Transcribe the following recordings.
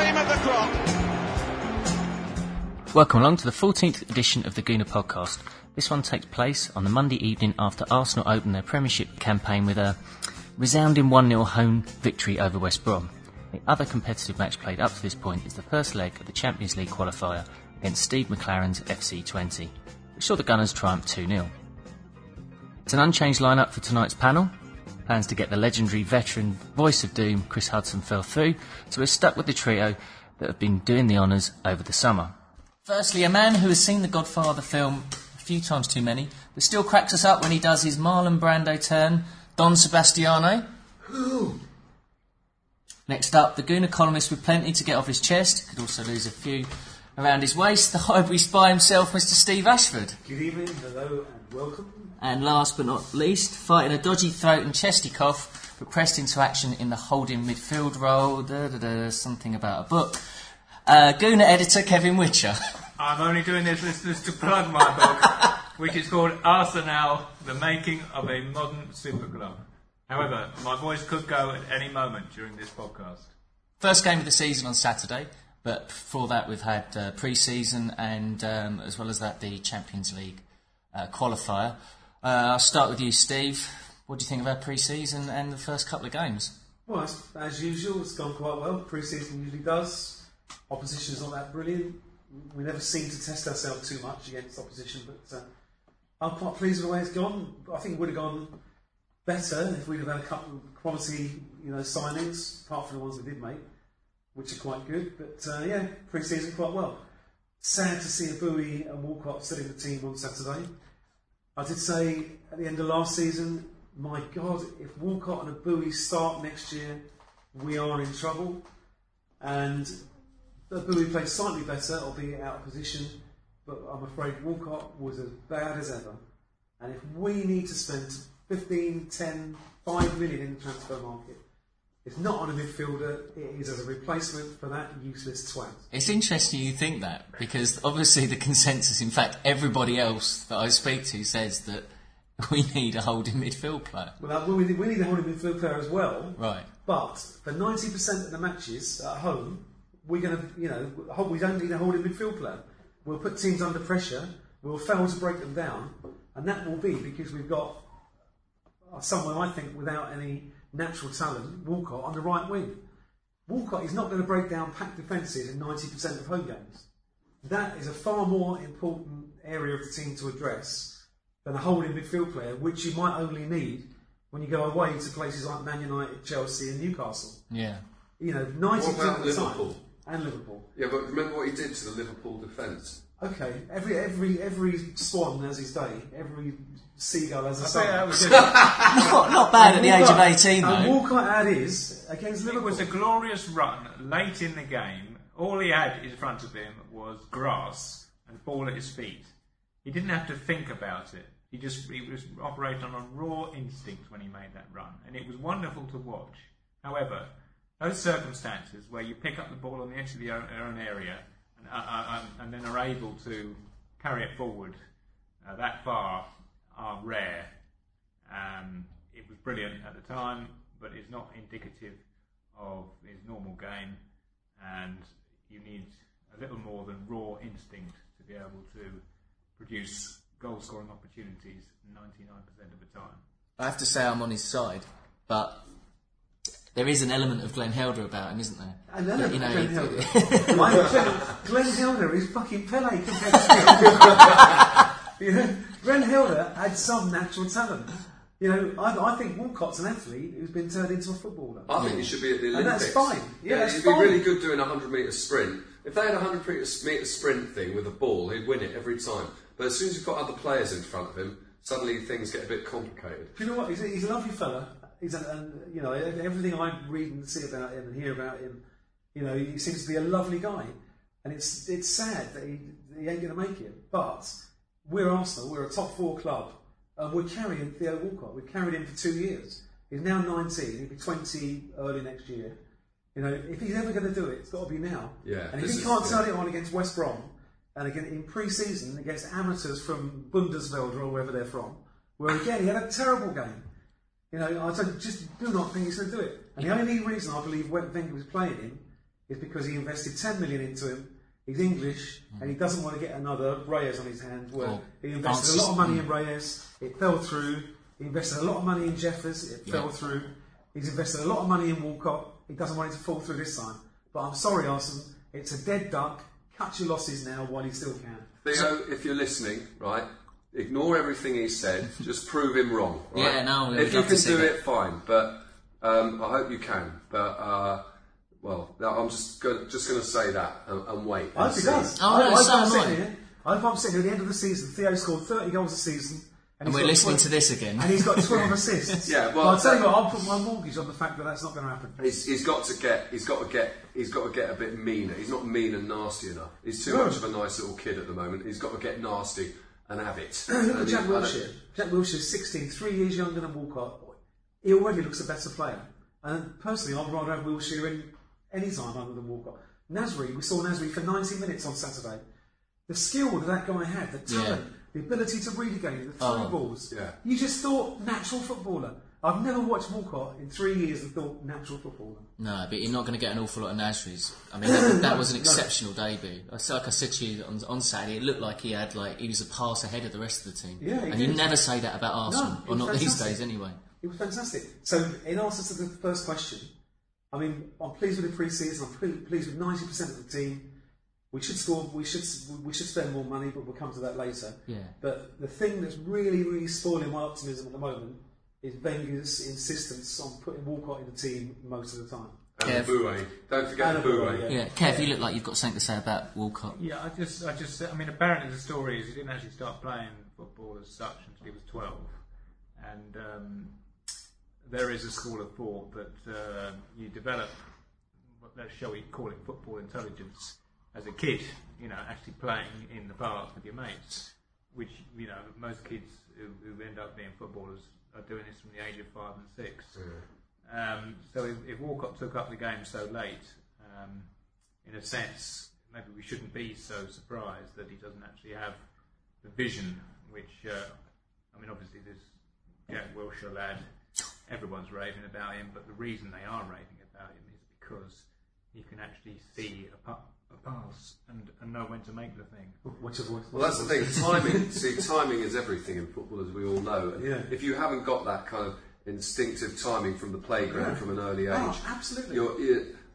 scream at the clock. Welcome along to the 14th edition of the Gooner podcast. This one takes place on the Monday evening after Arsenal opened their Premiership campaign with a resounding 1-0 home victory over West Brom. The other competitive match played up to this point is the first leg of the Champions League qualifier against Steve McLaren's FC20, which saw the Gunners triumph 2-0. It's an unchanged lineup for tonight's panel. Plans to get the legendary veteran voice of doom, Chris Hudson, fell through, so we're stuck with the trio that have been doing the honours over the summer. Firstly, a man who has seen the Godfather film a few times too many, but still cracks us up when he does his Marlon Brando turn, Don Sebastiano. Ooh. Next up, the Gooner columnist with plenty to get off his chest, could also lose a few around his waist, the Highbury spy himself, Mr. Steve Ashford. Good evening, hello and welcome. And last but not least, fighting a dodgy throat and chesty cough, but pressed into action in the holding midfield role, something about a book, Gooner editor Kevin Witcher. I'm only doing this, listeners, to plug my book, which is called Arsenal, The Making of a Modern Superclub. However, my voice could go at any moment during this podcast. First game of the season on Saturday, but before that we've had pre-season and as well as that the Champions League qualifier. I'll start with you, Steve. What do you think of our pre-season and the first couple of games? Well, as usual, it's gone quite well. Pre-season usually does. Opposition's not that brilliant. We never seem to test ourselves too much against opposition, but I'm quite pleased with the way it's gone. I think it would have gone better if we'd have had a couple of quality, signings, apart from the ones we did make, which are quite good. But pre-season quite well. Sad to see Abui and Walcott still in the team on Saturday. I did say at the end of last season, my God, if Walcott and Abui start next year, we are in trouble. And Abui played slightly better, albeit out of position, but I'm afraid Walcott was as bad as ever. And if we need to spend 15, 10, 5 million in the transfer market, it's not on a midfielder, it is as a replacement for that useless twat. It's interesting you think that, because obviously the consensus, in fact everybody else that I speak to, says that we need a holding midfield player. Well, we need a holding midfield player as well. Right. But for 90% of the matches at home, we're going to, we don't need a holding midfield player. We'll put teams under pressure, we'll fail to break them down, and that will be because we've got someone, I think, without any natural talent, Walcott, on the right wing. Walcott is not going to break down packed defences in 90% of home games. That is a far more important area of the team to address than a holding midfield player, which you might only need when you go away to places like Man United, Chelsea and Newcastle. Yeah. 90% of the time. And Liverpool. Yeah, but remember what he did to the Liverpool defence. Okay, every swan has his day, every seagull has a song. Not bad at the age of 18, though. And Walcott had his against Liverpool. It was a glorious run late in the game. All he had in front of him was grass and ball at his feet. He didn't have to think about it. He was operating on a raw instinct when he made that run, and it was wonderful to watch. However, those circumstances where you pick up the ball on the edge of your own area and then are able to carry it forward that far are rare. It was brilliant at the time, but it's not indicative of his normal game, and you need a little more than raw instinct to be able to produce goal scoring opportunities 99% of the time. I have to say I'm on his side, but there is an element of Glenn Helder about him, isn't there? An element of Glenn Helder. Glenn Helder is fucking Pele compared to Glenn Helder had some natural talent. I think Walcott's an athlete who's been turned into a footballer. I think he should be at the Olympics. And that's fine. He'd be really good doing a 100-metre sprint. If they had a 100-metre sprint thing with a ball, he'd win it every time. But as soon as you've got other players in front of him, suddenly things get a bit complicated. Do you know what? He's a lovely fella. Everything I read and see about him and hear about him, he seems to be a lovely guy, and it's sad that he ain't going to make it. But we're Arsenal, we're a top 4 club, and we're carrying Theo Walcott. We've carried him for 2 years. He's now 19. He'll be 20 early next year. If he's ever going to do it, it's got to be now. Yeah, and if he can't turn it on against West Brom, and again in pre-season against amateurs from Bundesliga or wherever they're from, where again he had a terrible game. I just do not think he's going to do it. And the only reason I believe Wenger was playing him is because he invested 10 million into him. He's English, and he doesn't want to get another Reyes on his hand. He invested a lot of money in Reyes, it fell through. He invested a lot of money in Jeffers, it fell through. He's invested a lot of money in Walcott, he doesn't want it to fall through this time. But I'm sorry, Arsenal, it's a dead duck. Cut your losses now while you still can. Theo, if you're listening, right, ignore everything he said, just prove him wrong. Right? Yeah, no, if you can do it, fine, but I hope you can. But well, I'm just going to say that and wait. I hope he does. I hope I'm sitting here at the end of the season. Theo scored 30 goals a season, and we're listening to this again. And he's got 12 assists. Yeah, well, I'll tell you what, I'll put my mortgage on the fact that that's not going to happen. He's got to get a bit meaner. He's not mean and nasty enough. He's too much of a nice little kid at the moment. He's got to get nasty and have it. Look at Jack Wilshere. Jack Wilshere's 16, 3 years younger than Walcott. He already looks a better player. And personally, I'd rather have Wilshere in any time other than Walcott. Nasri, we saw Nasri for 90 minutes on Saturday. The skill that that guy had, the talent. Yeah. The ability to read a game, the through balls. Yeah. You just thought natural footballer. I've never watched Walcott in 3 years and thought natural footballer. No, but you're not going to get an awful lot of Nasri's. I mean, that was an exceptional debut. Like I said to you on Saturday, it looked like he was a pass ahead of the rest of the team. Yeah, and you never say that about Arsenal, or not these days anyway. It was fantastic. So, in answer to the first question, I mean, I'm pleased with the pre-season. I'm pleased with 90% of the team. We should score. We should spend more money, but we'll come to that later. Yeah. But the thing that's really, really spoiling my optimism at the moment is Wenger's insistence on putting Walcott in the team most of the time. And Boué. Don't forget Boué. Yeah. Kev, you look like you've got something to say about Walcott. Yeah, I mean, apparently the story is he didn't actually start playing football as such until he was 12, and there is a school of thought that you develop, shall we call it, football intelligence as a kid, you know, actually playing in the park with your mates, which, you know, most kids who end up being footballers are doing this from the age of 5 and 6. Yeah. So if Walcott took up the game so late, in a sense, maybe we shouldn't be so surprised that he doesn't actually have the vision, which, I mean, obviously this Jack Wilshere lad, everyone's raving about him, but the reason they are raving about him is because you can actually see a pass and know when to make the thing. Well, that's the thing. Timing. See, timing is everything in football, as we all know. And if you haven't got that kind of instinctive timing from the playground from an early age, absolutely.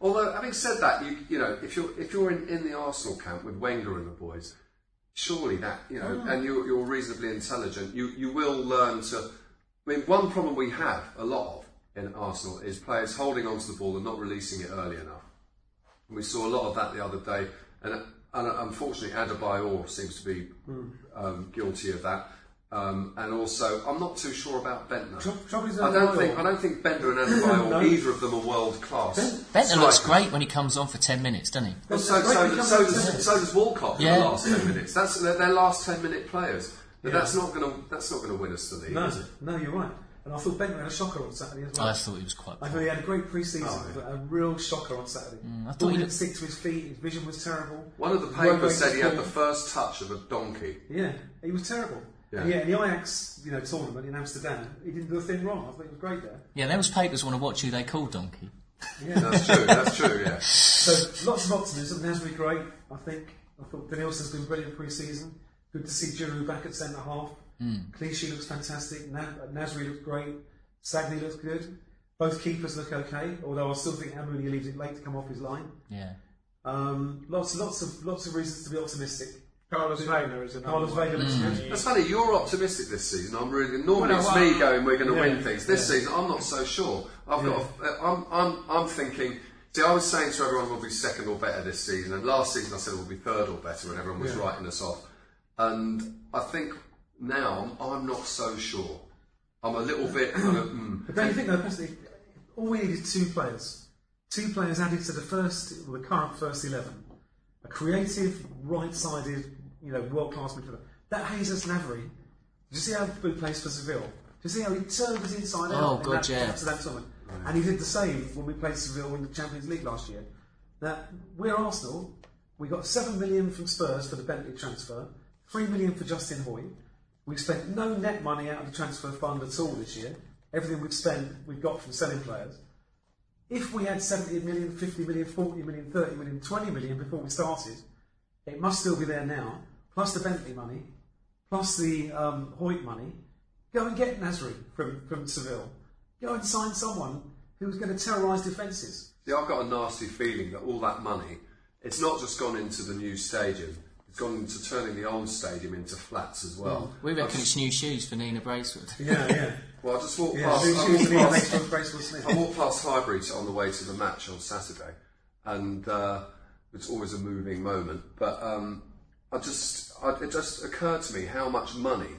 Although, having said that, you know, if you're in the Arsenal camp with Wenger and the boys, surely that, you know, and you're reasonably intelligent, you will learn to. I mean, one problem we have a lot of in Arsenal is players holding onto the ball and not releasing it early enough. We saw a lot of that the other day, and unfortunately Adebayor seems to be guilty of that. And also, I'm not too sure about Bendtner. I don't think Bendtner and Adebayor, either of them, are world class. Bendtner looks great when he comes on for 10 minutes, doesn't he? Well, so does Walcott for the last 10 minutes. They're last 10 minute players. But that's not going to win us the league, is it? No, you're right. And I thought Bendtner had a shocker on Saturday as well. I thought he was quite good. I thought he had a great pre-season, a real shocker on Saturday. I thought he looked sick to his feet, his vision was terrible. One of the papers said he had the first touch of a donkey. Yeah, he was terrible. Yeah, and in the Ajax, you know, tournament in Amsterdam, he didn't do a thing wrong. I thought he was great there. Yeah, there was papers want to watch who they call donkey. Yeah, that's true, yeah. So, lots of optimism, that's been great, I think. I thought Danielson's been brilliant pre-season. Good to see Giroud back at centre-half. Clichy looks fantastic. Nasri looks great. Sagni looks good. Both keepers look okay, although I still think Abui leaves it late to come off his line. Yeah. Lots of reasons to be optimistic. Carlos Vela is another. That's funny. You're optimistic this season. I'm really. Normally it's me going, we're going to win things. This season, I'm not so sure. I'm thinking. See, I was saying to everyone we'll be second or better this season, and last season I said we'll be third or better, and everyone was writing us off. And I think. Now I'm not so sure. I'm a little bit kind of. But don't you think though, personally, all we need is two players added to the current first 11, a creative, right-sided, you know, world-class midfielder. That Jesus Nasri. Did you see how he plays for Seville? Did you see how he turned his inside out? Oh God, Amsterdam tournament. Right. And he did the same when we played Seville in the Champions League last year. Now we're Arsenal. We got 7 million from Spurs for the Bentley transfer, 3 million for Justin Hoy. We've spent no net money out of the transfer fund at all this year. Everything we've spent, we've got from selling players. if we had 70 million, 50 million, 40 million, 30 million, 20 million before we started, it must still be there now, plus the Bentley money, plus the Hoyt money. Go and get Nasri from Seville. Go and sign someone who's going to terrorise defences. Yeah, I've got a nasty feeling that all that money, it's not just gone into the new stadium, it's gone into turning the old stadium into flats as well. We reckon it's new shoes for Nina Bracewood. Yeah, yeah. Well, I just walked past... I walked past Highbury on the way to the match on Saturday, and it's always a moving moment, but it just occurred to me how much money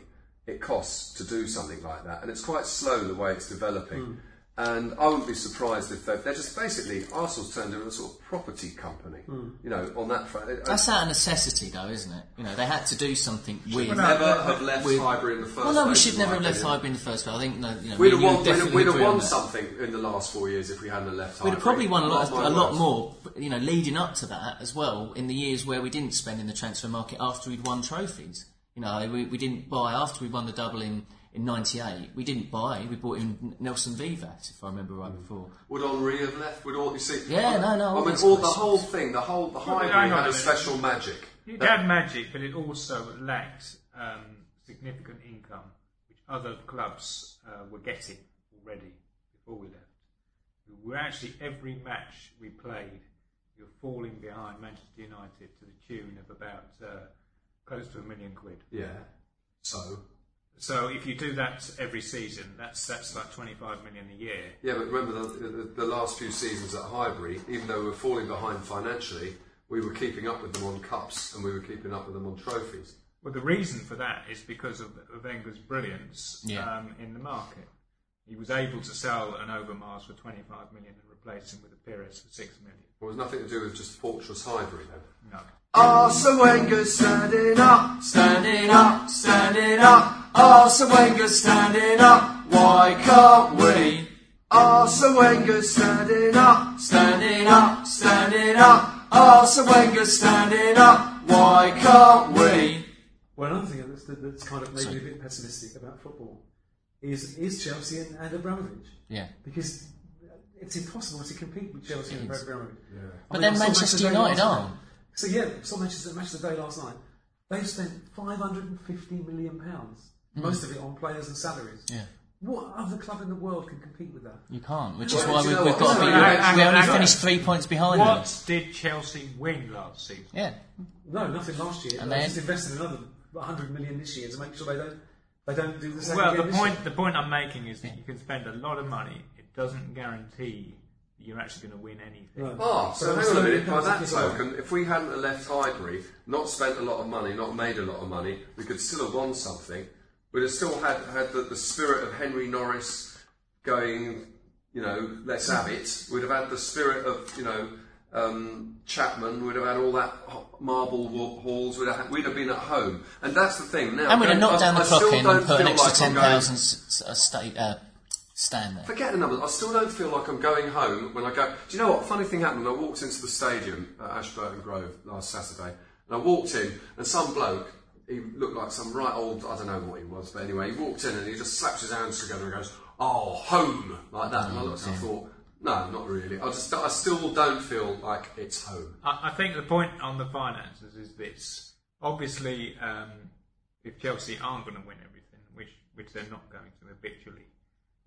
it costs to do something like that, and it's quite slow the way it's developing. Mm. And I wouldn't be surprised if they're just basically, Arsenal's turned into a sort of property company, you know, on that front. That's out of necessity, though, isn't it? You know, they had to do something with... Should we never have left Highbury in the first place? Well, no, we should never have left Highbury in the first place. I think, no, you know, we'd have won something in the last 4 years if we hadn't left Highbury. We'd have probably won a lot more, you know, leading up to that as well, in the years where we didn't spend in the transfer market after we'd won trophies. You know, we didn't buy after we won the double in 98, we didn't buy, we bought in Nelson Vivas, if I remember right before. Would Henri have left? Would all you see? Yeah, no. I mean, all the whole thing, the whole Highbury had a special magic. It had magic, but it also lacked significant income, which other clubs were getting already before we left. We were actually, every match we played, we were falling behind Manchester United to the tune of about close to £1 million. Yeah. So if you do that every season, that's like 25 million a year. Yeah, but remember the last few seasons at Highbury, even though we were falling behind financially, we were keeping up with them on cups and we were keeping up with them on trophies. Well, the reason for that is because of Wenger's brilliance in the market. He was able to sell an Overmars for 25 million and replace him with a Pires for 6 million. Well, it was nothing to do with just Fortress Highbury, then? No. Arsene Wenger standing up, standing up, standing up. Arsene Wenger standing up, why can't we? Arsene Wenger standing up, standing up, standing up. Arsene Wenger standing up, why can't we? Well, another thing that's kind of made me a bit pessimistic about football is Chelsea and Abramovich. Yeah. Because it's impossible to compete with Chelsea and Abramovich. Yeah. But then Manchester United aren't. So yeah, saw Match of the Day last night. They've spent £550 million. Most of it on players and salaries. Yeah. What other club in the world can compete with that? You can't, which is why we've got to be... We only finished 3 points behind them. What did Chelsea win last season? Yeah. No, nothing last year. And they just invested another £100 million this year to make sure they don't do the same again. Well, the point I'm making is that you can spend a lot of money. It doesn't guarantee you're actually going to win anything. Right. So hang on a minute, by that token, if we hadn't left Highbury, not spent a lot of money, not made a lot of money, we could still have won something. We'd have still had the spirit of Henry Norris going, you know, let's have it. We'd have had the spirit of, you know, Chapman. We'd have had all that marble halls. We'd have been at home. And that's the thing now. And we'd have knocked down the clock in and put an extra 10,000 stand there. Forget the numbers. I still don't feel like I'm going home when I go. Do you know what? Funny thing happened. I walked into the stadium at Ashburton Grove last Saturday, and I walked in, and some bloke, he looked like some right old, I don't know what he was, but anyway, he walked in and he just slaps his hands together and goes, "Oh, home," like that. And I looked and I thought, no, not really. I still don't feel like it's home. I think the point on the finances is this: obviously, if Chelsea aren't going to win everything, which they're not going to habitually,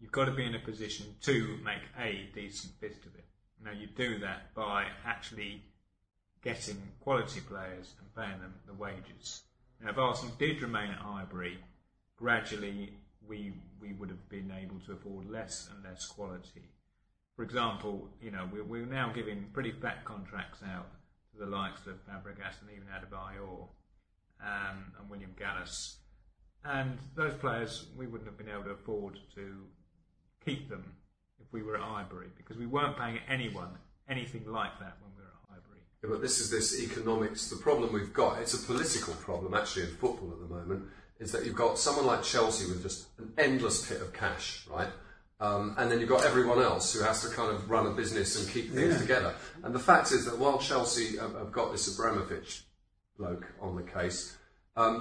you've got to be in a position to make a decent fist of it. Now, you do that by actually getting quality players and paying them the wages. Now, if Arsenal did remain at Highbury, gradually we would have been able to afford less and less quality. For example, you know, we're now giving pretty fat contracts out to the likes of Fabregas and even Adebayor and William Gallas. And those players, we wouldn't have been able to afford to keep them if we were at Highbury, because we weren't paying anyone anything like that when we were at Highbury. Yeah, but this economics, the problem we've got, it's a political problem actually in football at the moment, is that you've got someone like Chelsea with just an endless pit of cash, right? And then you've got everyone else who has to kind of run a business and keep things together. And the fact is that while Chelsea have got this Abramovich bloke on the case,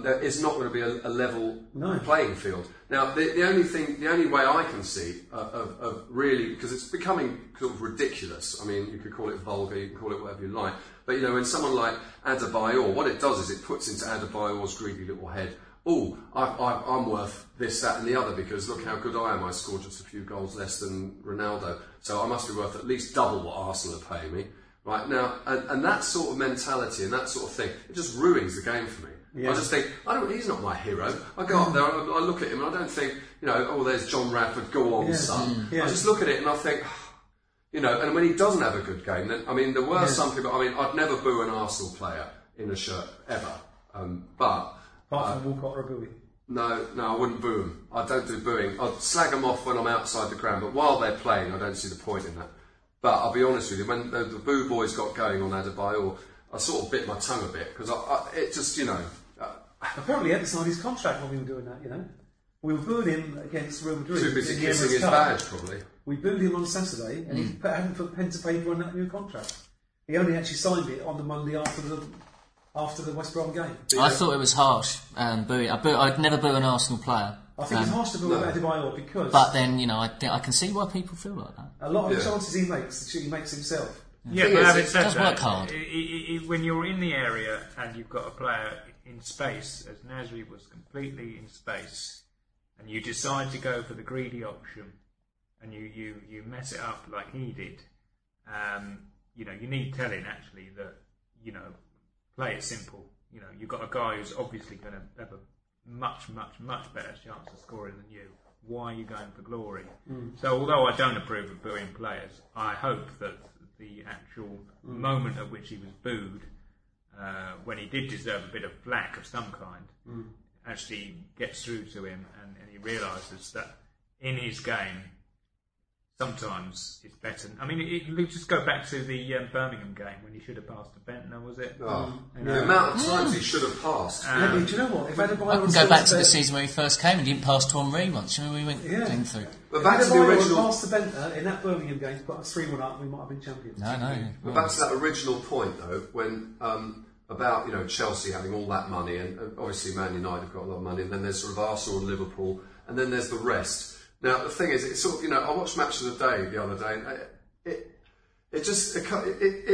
There is not going to be a level playing field. Now, the only way I can see of really, because it's becoming sort of ridiculous. I mean, you could call it vulgar, you can call it whatever you like. But, you know, when someone like Adebayor, what it does is it puts into Adebayor's greedy little head, oh, I'm worth this, that and the other because look how good I am. I scored just a few goals less than Ronaldo. So I must be worth at least double what Arsenal are paying me. Right now, and that sort of mentality and that sort of thing, it just ruins the game for me. Yeah. I just think, he's not my hero. I go up there, I look at him, and I don't think, there's John Radford, go on, son. Yeah. I just look at it and I think, and when he doesn't have a good game, then, there were some people, I'd never boo an Arsenal player in a shirt, ever. Apart from Walcott or Abui. No, I wouldn't boo them. I don't do booing. I'd slag them off when I'm outside the ground, but while they're playing, I don't see the point in that. But I'll be honest with you, when the Boo Boys got going on Adebayor, I sort of bit my tongue a bit, because it just, Apparently, Ed signed his contract when we were doing that, We were booing him against Real Madrid. Too busy kissing his badge, probably. We booed him on Saturday, and he hadn't put pen to paper on that new contract. He only actually signed it on the Monday after the West Brom game. I thought it was harsh, booing. I'd never boo an Arsenal player. I think it's harsh to boo Adebayor because... But then, I can see why people feel like that. A lot of the chances he makes, he makes himself. Yeah, but having said that, it does work hard. When you're in the area and you've got a player in space, as Nasri was completely in space, and you decide to go for the greedy option, and you mess it up like he did, you need telling, actually, that, play it simple. You've got a guy who's obviously going to have a much, much, much better chance of scoring than you. Why are you going for glory? So although I don't approve of booing players, I hope that the actual moment at which he was booed, when he did deserve a bit of flack of some kind, actually gets through to him and he realises that in his game, sometimes it's better. We just go back to the Birmingham game when he should have passed to Bentner, was it? The amount of times he should have passed. Do you know what? If I can go back to the season where he first came and he didn't pass to Henry once. We went through. But back to the original. Passed to Bentner in that Birmingham game, got us 3-1 up, we might have been champions. No. But back to that original point though, when about Chelsea having all that money, and obviously Man United have got a lot of money, and then there's sort of Arsenal and Liverpool, and then there's the rest. Now the thing is, it's sort of I watched Match of the Day the other day, and it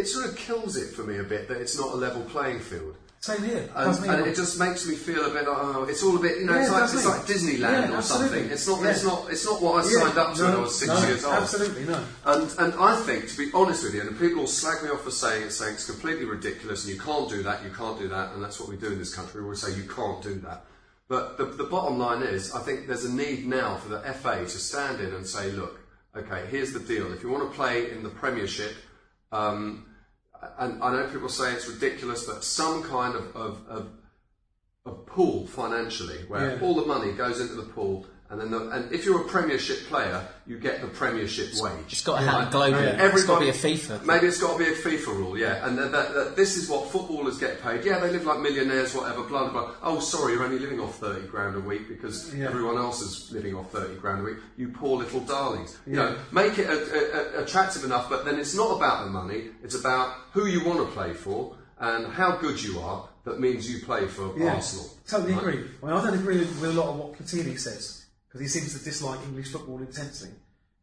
sort of kills it for me a bit that it's not a level playing field. Same here, and it just makes me feel a bit it's all a bit it's like Disneyland or something. It's not what I signed up to when I was 6 years old. Absolutely no. And I think, to be honest with you, and people will slag me off for saying it's completely ridiculous and you can't do that, and that's what we do in this country. We always say you can't do that. But the bottom line is, I think there's a need now for the FA to stand in and say, look, okay, here's the deal. If you want to play in the Premiership, and I know people say it's ridiculous, but some kind of a pool financially where all the money goes into the pool, and then and if you're a Premiership player, you get the Premiership wage. It's got to happen globally. It's got to be a FIFA. Maybe it's got to be a FIFA rule, yeah. And that this is what footballers get paid. Yeah, they live like millionaires, whatever, blah, blah, blah. Oh, sorry, you're only living off 30 grand a week because everyone else is living off 30 grand a week. You poor little darlings. Yeah. Make it attractive enough, but then it's not about the money. It's about who you want to play for and how good you are. That means you play for Arsenal. Totally agree. I don't agree with a lot of what Platini says, because he seems to dislike English football intensely.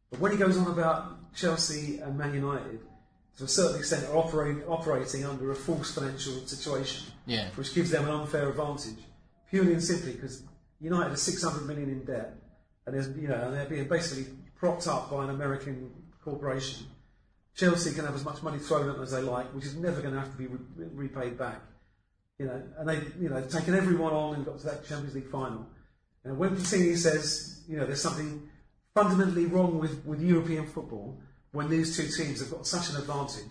But when he goes on about Chelsea and Man United, to a certain extent, are operating under a false financial situation, which gives them an unfair advantage, purely and simply because United are 600 million in debt, and there's, and they're being basically propped up by an American corporation. Chelsea can have as much money thrown at them as they like, which is never going to have to be repaid back. And they've taken everyone on and got to that Champions League final. Now, when Platini says, there's something fundamentally wrong with European football when these two teams have got such an advantage,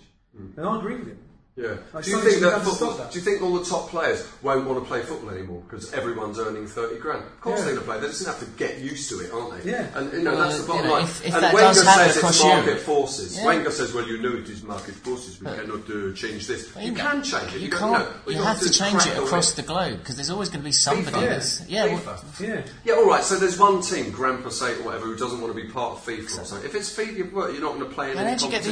then I agree with him. Yeah. Do you think all the top players won't want to play football anymore because everyone's earning 30 grand? Of course they're going to play. They just have to get used to it, aren't they? Yeah. And that's the bottom line. If and Wenger says it's market forces. Yeah. Wenger says, well, it is market forces. We cannot change this. Well, you can change it. You can't. You have to change it across the globe because there's always going to be somebody. FIFA. Yeah. Yeah, FIFA. Yeah. All right. So there's one team, Grand Passate or whatever, who doesn't want to be part of FIFA. Exactly. If it's FIFA, you're not going to play. How do you get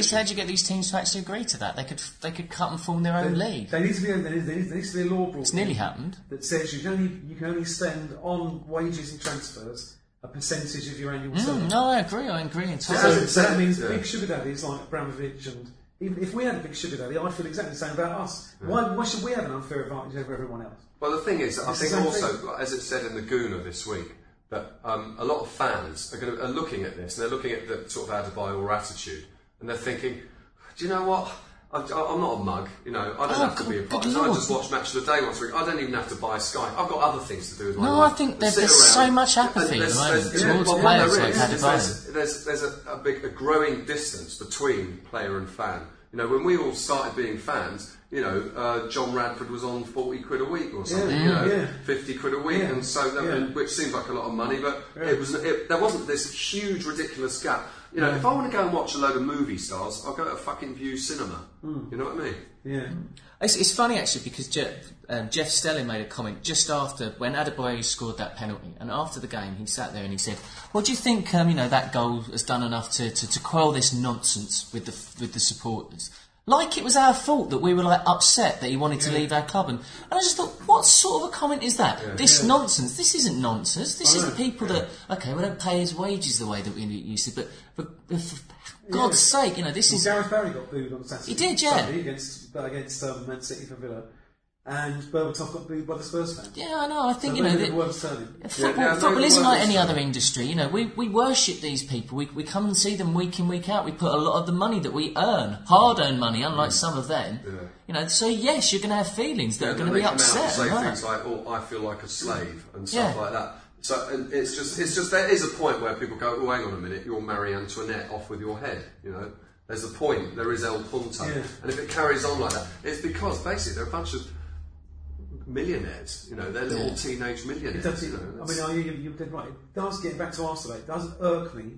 these teams to actually agree to that? They could cut form their own league. There needs to be a law brought. It's nearly happened. That says you can only spend on wages and transfers a percentage of your annual salary. No, I agree entirely. So that means big sugar daddies like Abramovich, and even if we had a big sugar daddy, I feel exactly the same about us. Yeah. Why should we have an unfair advantage over everyone else? Well, the thing is, I think also, as it said in the Gooner this week, that a lot of fans are looking at this, and they're looking at the sort of Adebayor attitude, and they're thinking, do you know what? I'm not a mug, you know. I don't have to be a part. I just watch Match of the Day once a week. I don't even have to buy Sky. I've got other things to do with my life. No, I think there's so much apathy towards players like Adebayor. There's a growing distance between player and fan. You know, when we all started being fans, you know, John Radford was on 40 quid a week or something, 50 quid a week, and so that, which seemed like a lot of money, but there wasn't this huge, ridiculous gap. You know, if I want to go and watch a load of movie stars, I'll go to a fucking View Cinema. Mm. You know what I mean? Yeah. It's funny, actually, because Jeff Stelling made a comment just after, when Adebayor scored that penalty, and after the game, he sat there and he said, well, do you think, that goal has done enough to quell this nonsense with the supporters? Like it was our fault that we were upset that he wanted to leave our club, and I just thought, what sort of a comment is that? This nonsense. This isn't nonsense. This isn't people that we don't pay his wages the way that we used to. But for God's sake, this is. Gareth Barry got booed on Saturday. He did, Saturday against Man City for Villa, and Berbatov got booed by the Spurs fans. Yeah, I know. I think football isn't like any other industry. You know, we worship these people. We come and see them week in, week out. We put a lot of the money that we earn, hard-earned money, unlike some of them. Yeah. You know, so yes, you're going to have feelings that are going to be upset. Say things like, "Oh, I feel like a slave" and stuff like that. So and it's just there is a point where people go, "Oh, hang on a minute, you're Marie Antoinette, off with your head," you know. There's a point. There is El Punto, and if it carries on like that, it's because basically there are a bunch of millionaires, they're little teenage millionaires. You're dead right. It does get back to Arsenal. It does irk me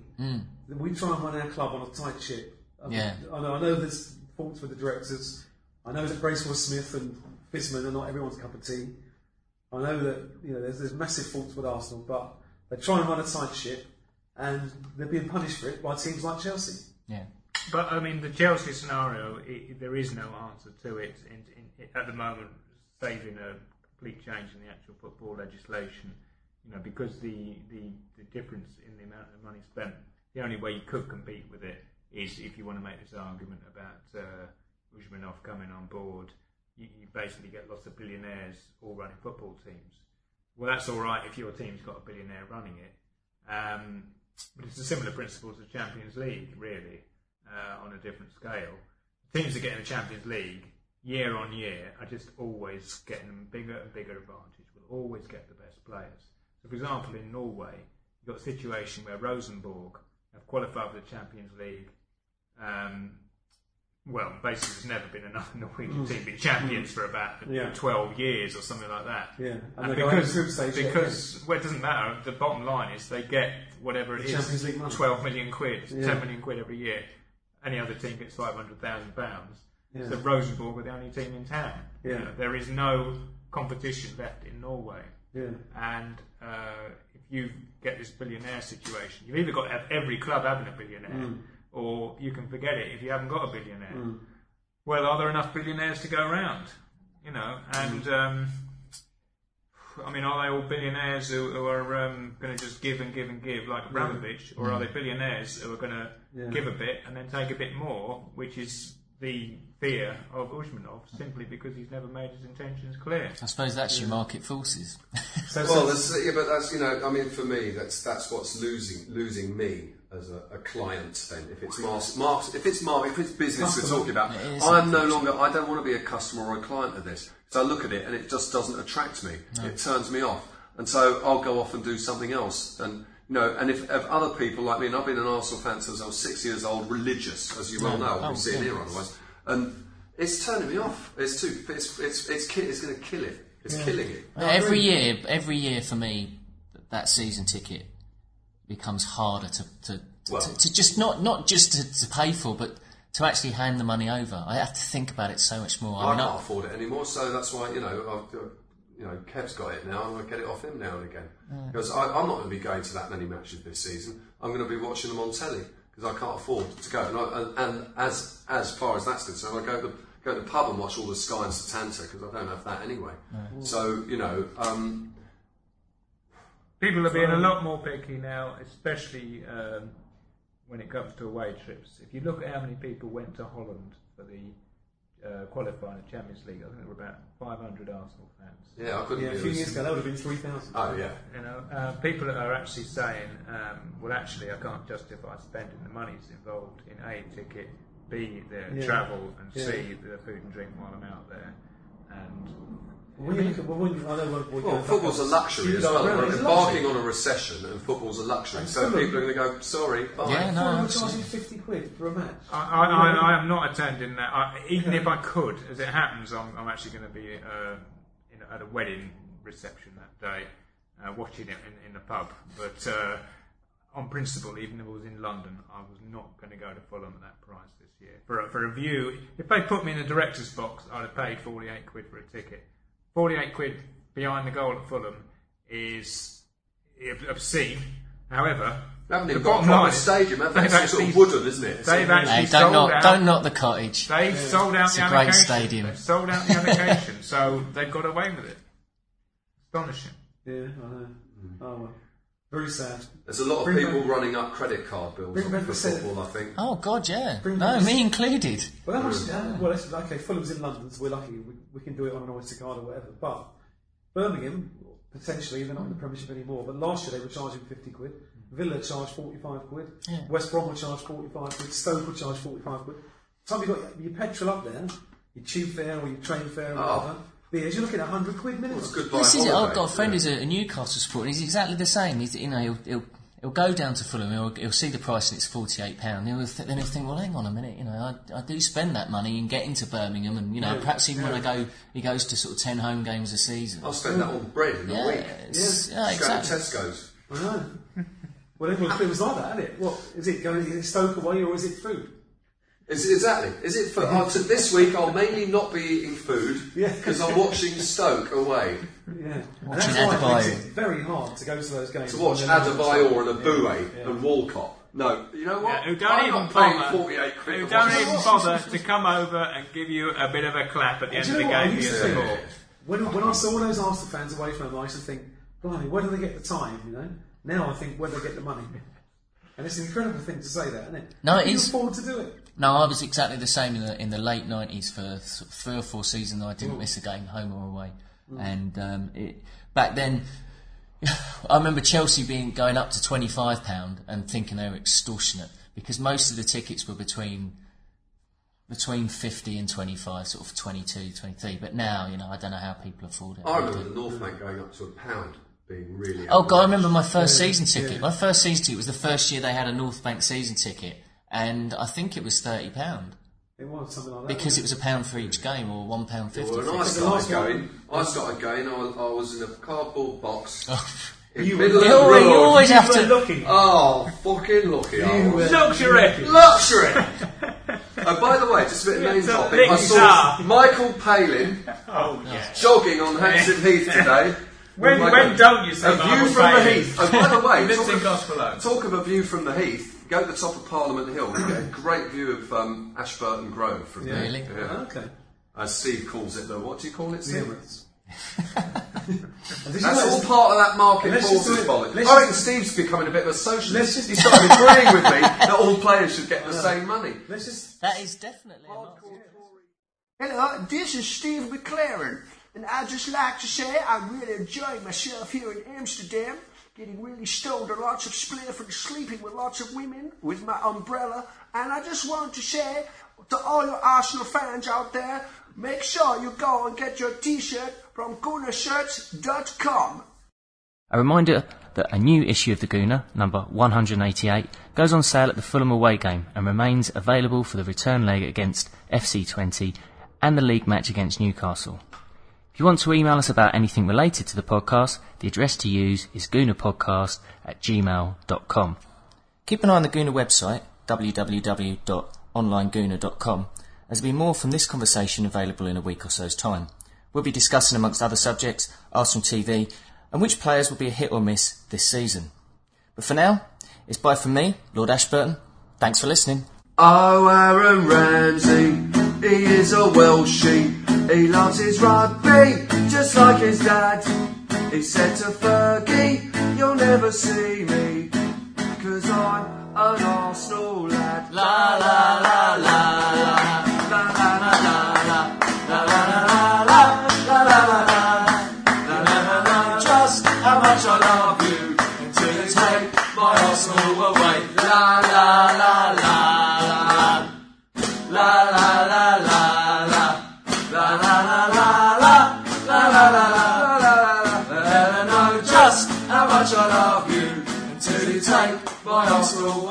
that we try and run our club on a tight ship. I know there's faults with the directors. I know that Bracewell-Smith and Bisman are not everyone's cup of tea. I know that there's massive faults with Arsenal, but they try and run a tight ship, and they're being punished for it by teams like Chelsea. Yeah. But the Chelsea scenario, there is no answer to it at the moment. Saving a complete change in the actual football legislation, because the difference in the amount of money spent, the only way you could compete with it is if you want to make this argument about Uzmanov coming on board. You basically get lots of billionaires all running football teams. Well, that's all right if your team's got a billionaire running it, but it's a similar principle to Champions League, really, on a different scale. Teams that get in the Champions League, year on year, are just always getting a bigger and bigger advantage. We'll always get the best players. So, for example, in Norway, you've got a situation where Rosenborg have qualified for the Champions League. Well, basically, there's never been another Norwegian team be champions for about 12 years or something like that. Yeah, and because well, it doesn't matter. The bottom line is they get whatever it is, £12 million, £10 million every year. Any other team gets £500,000. Yeah. So Rosenborg were the only team in town. Yeah. There is no competition left in Norway. Yeah. And if you get this billionaire situation, you've either got to have every club having a billionaire, or you can forget it if you haven't got a billionaire. Mm. Well, are there enough billionaires to go around? And are they all billionaires who are going to just give like Abramovich, or are they billionaires who are going to give a bit and then take a bit more, which is the fear of Uzmanov, simply because he's never made his intentions clear. I suppose that's your market forces. But that's for me, that's what's losing me as a client. Then, if it's business we're talking about, I'm no longer. I don't want to be a customer or a client of this. So I look at it and it just doesn't attract me. No. It turns me off, and so I'll go off and do something else. And if other people like me, and I've been an Arsenal fan since I was 6 years old, religious, as you well know, I can see it here otherwise, and it's turning me off. It's going to kill it. It's killing it. Every year for me, that season ticket becomes harder to just not just to pay for, but to actually hand the money over. I have to think about it so much more. I can't afford it anymore, so that's why Kev's got it now, and I get it off him now and again. Because I'm not going to be going to that many matches this season. I'm going to be watching them on telly because I can't afford to go. And as far as that's concerned, I go to go to the pub and watch all the Sky and Satanta, because I don't have that anyway. No. So, you know... people are being a lot more picky now, especially when it comes to away trips. If you look at how many people went to Holland for the qualifying of Champions League, I think there were about 500 Arsenal fans. Yeah, I couldn't. Yeah, a few years ago that would have been 3,000. Oh yeah. You know, people are actually saying, "Well, actually, I can't justify spending the money that's involved in A, ticket, B, the travel, and C, the food and drink while I'm out there." And Well, football's a luxury as well. We're embarking on a recession, and football's a luxury. So people are going to go, sorry, bye. Yeah, no, I'm charging £50 for a match. I am not attending that. Even if I could, as it happens, I'm actually going to be at a wedding reception that day, watching it in the pub. But on principle, even if I was in London, I was not going to go to Fulham at that price this year. For a view, if they put me in the director's box, I'd have paid £48 for a ticket. £48 behind the goal at Fulham is obscene. However, the bottom line stadium, they've actually wooden, isn't it? They've actually don't knock the cottage. They've sold out the allocation. It's a great stadium. They've sold out the allocation, so they've got away with it. Astonishing. Yeah, I know. Oh well. Very sad. There's a lot of people running up credit card bills for football, I think. Oh, God, yeah. No, me included. Well, okay, Fulham's in London, so we're lucky. We can do it on an Oyster card or whatever. But Birmingham, potentially, they're not in the Premiership anymore. But last year they were charging £50. Villa charged £45. Yeah. West Brom will charge £45. Stoke will charge £45. Time you got your petrol up there, your tube fare or your train fare or whatever. Yeah, you're looking at £100 minutes. Well, this is it. I've got a friend who's a Newcastle supporter, and he's exactly the same. He's, you know, he'll go down to Fulham, he'll see the price, and it's £48. Then he'll think, well, hang on a minute, you know, I do spend that money and get into Birmingham, and you know, perhaps even when I go, he goes to sort of 10 home games a season. I'll spend that on bread in a week. Exactly. Tesco's. I know. Well, it was like that, hadn't it? What is it? Going to Stoke away, or is it food? Exactly. Is it food? So this week I'll mainly not be eating food because I'm watching Stoke away. Yeah, watching Adebayor. It's very hard to go to those games. To watch Adebayor and Abui and Walcott. No, you know what? Who don't even bother? Who don't even bother to come over and give you a bit of a clap at the end of the game for your support? When I saw all those Arsenal fans away from them, I used to think, blimey, where do they get the time? You know. Now I think, where do they get the money? And it's an incredible thing to say that, isn't it? No, it is. You afford to do it. No, I was exactly the same in the late 90s for sort of 3 or 4 seasons. I didn't miss a game, home or away. And back then, I remember Chelsea going up to £25 and thinking they were extortionate because most of the tickets were between 50 and 25, sort of 22, 23. But now, you know, I don't know how people afford it. I remember the Northbank going up to £1. Really I remember my first season ticket. Yeah. My first season ticket was the first year they had a North Bank season ticket, and I think it was £30. It was something like that. Because it was £1 for each game, or £1.50. Well, when I started going. I was in a cardboard box. You always have to. Lucky. Oh, fucking lucky! Luxury. Oh, by the way, just a bit of main topic. I saw Michael Palin jogging on Hampstead Heath today. When don't you say a view from the Heath? And by the way, talk of a view from the Heath. Go to the top of Parliament Hill. You get a great view of Ashburton Grove from there. Really? Yeah. Oh, okay. As Steve calls it, though, what do you call it, Steve? That's all part of that market forces bollocks. I reckon Steve's becoming a bit of a socialist. He started agreeing with me that all players should get the same money. That is definitely a market. Hello, this is Steve McLaren. And I'd just like to say I'm really enjoying myself here in Amsterdam, getting really stoned on lots of spliff and sleeping with lots of women with my umbrella. And I just want to say to all your Arsenal fans out there, make sure you go and get your t-shirt from GoonerShirts.com. A reminder that a new issue of the Gooner, number 188, goes on sale at the Fulham away game and remains available for the return leg against FC20 and the league match against Newcastle. If you want to email us about anything related to the podcast, the address to use is goonerpodcast@gmail.com. Keep an eye on the Gooner website, www.onlinegooner.com, as there'll be more from this conversation available in a week or so's time. We'll be discussing, amongst other subjects, Arsenal TV and which players will be a hit or miss this season. But for now, it's bye from me, Lord Ashburton. Thanks for listening. Oh, Aaron Ramsey. He is a Welshie, he loves his rugby, just like his dad. He said to Fergie, you'll never see me, cos I'm an Arsenal lad. La la la la la. Take my Arsenal.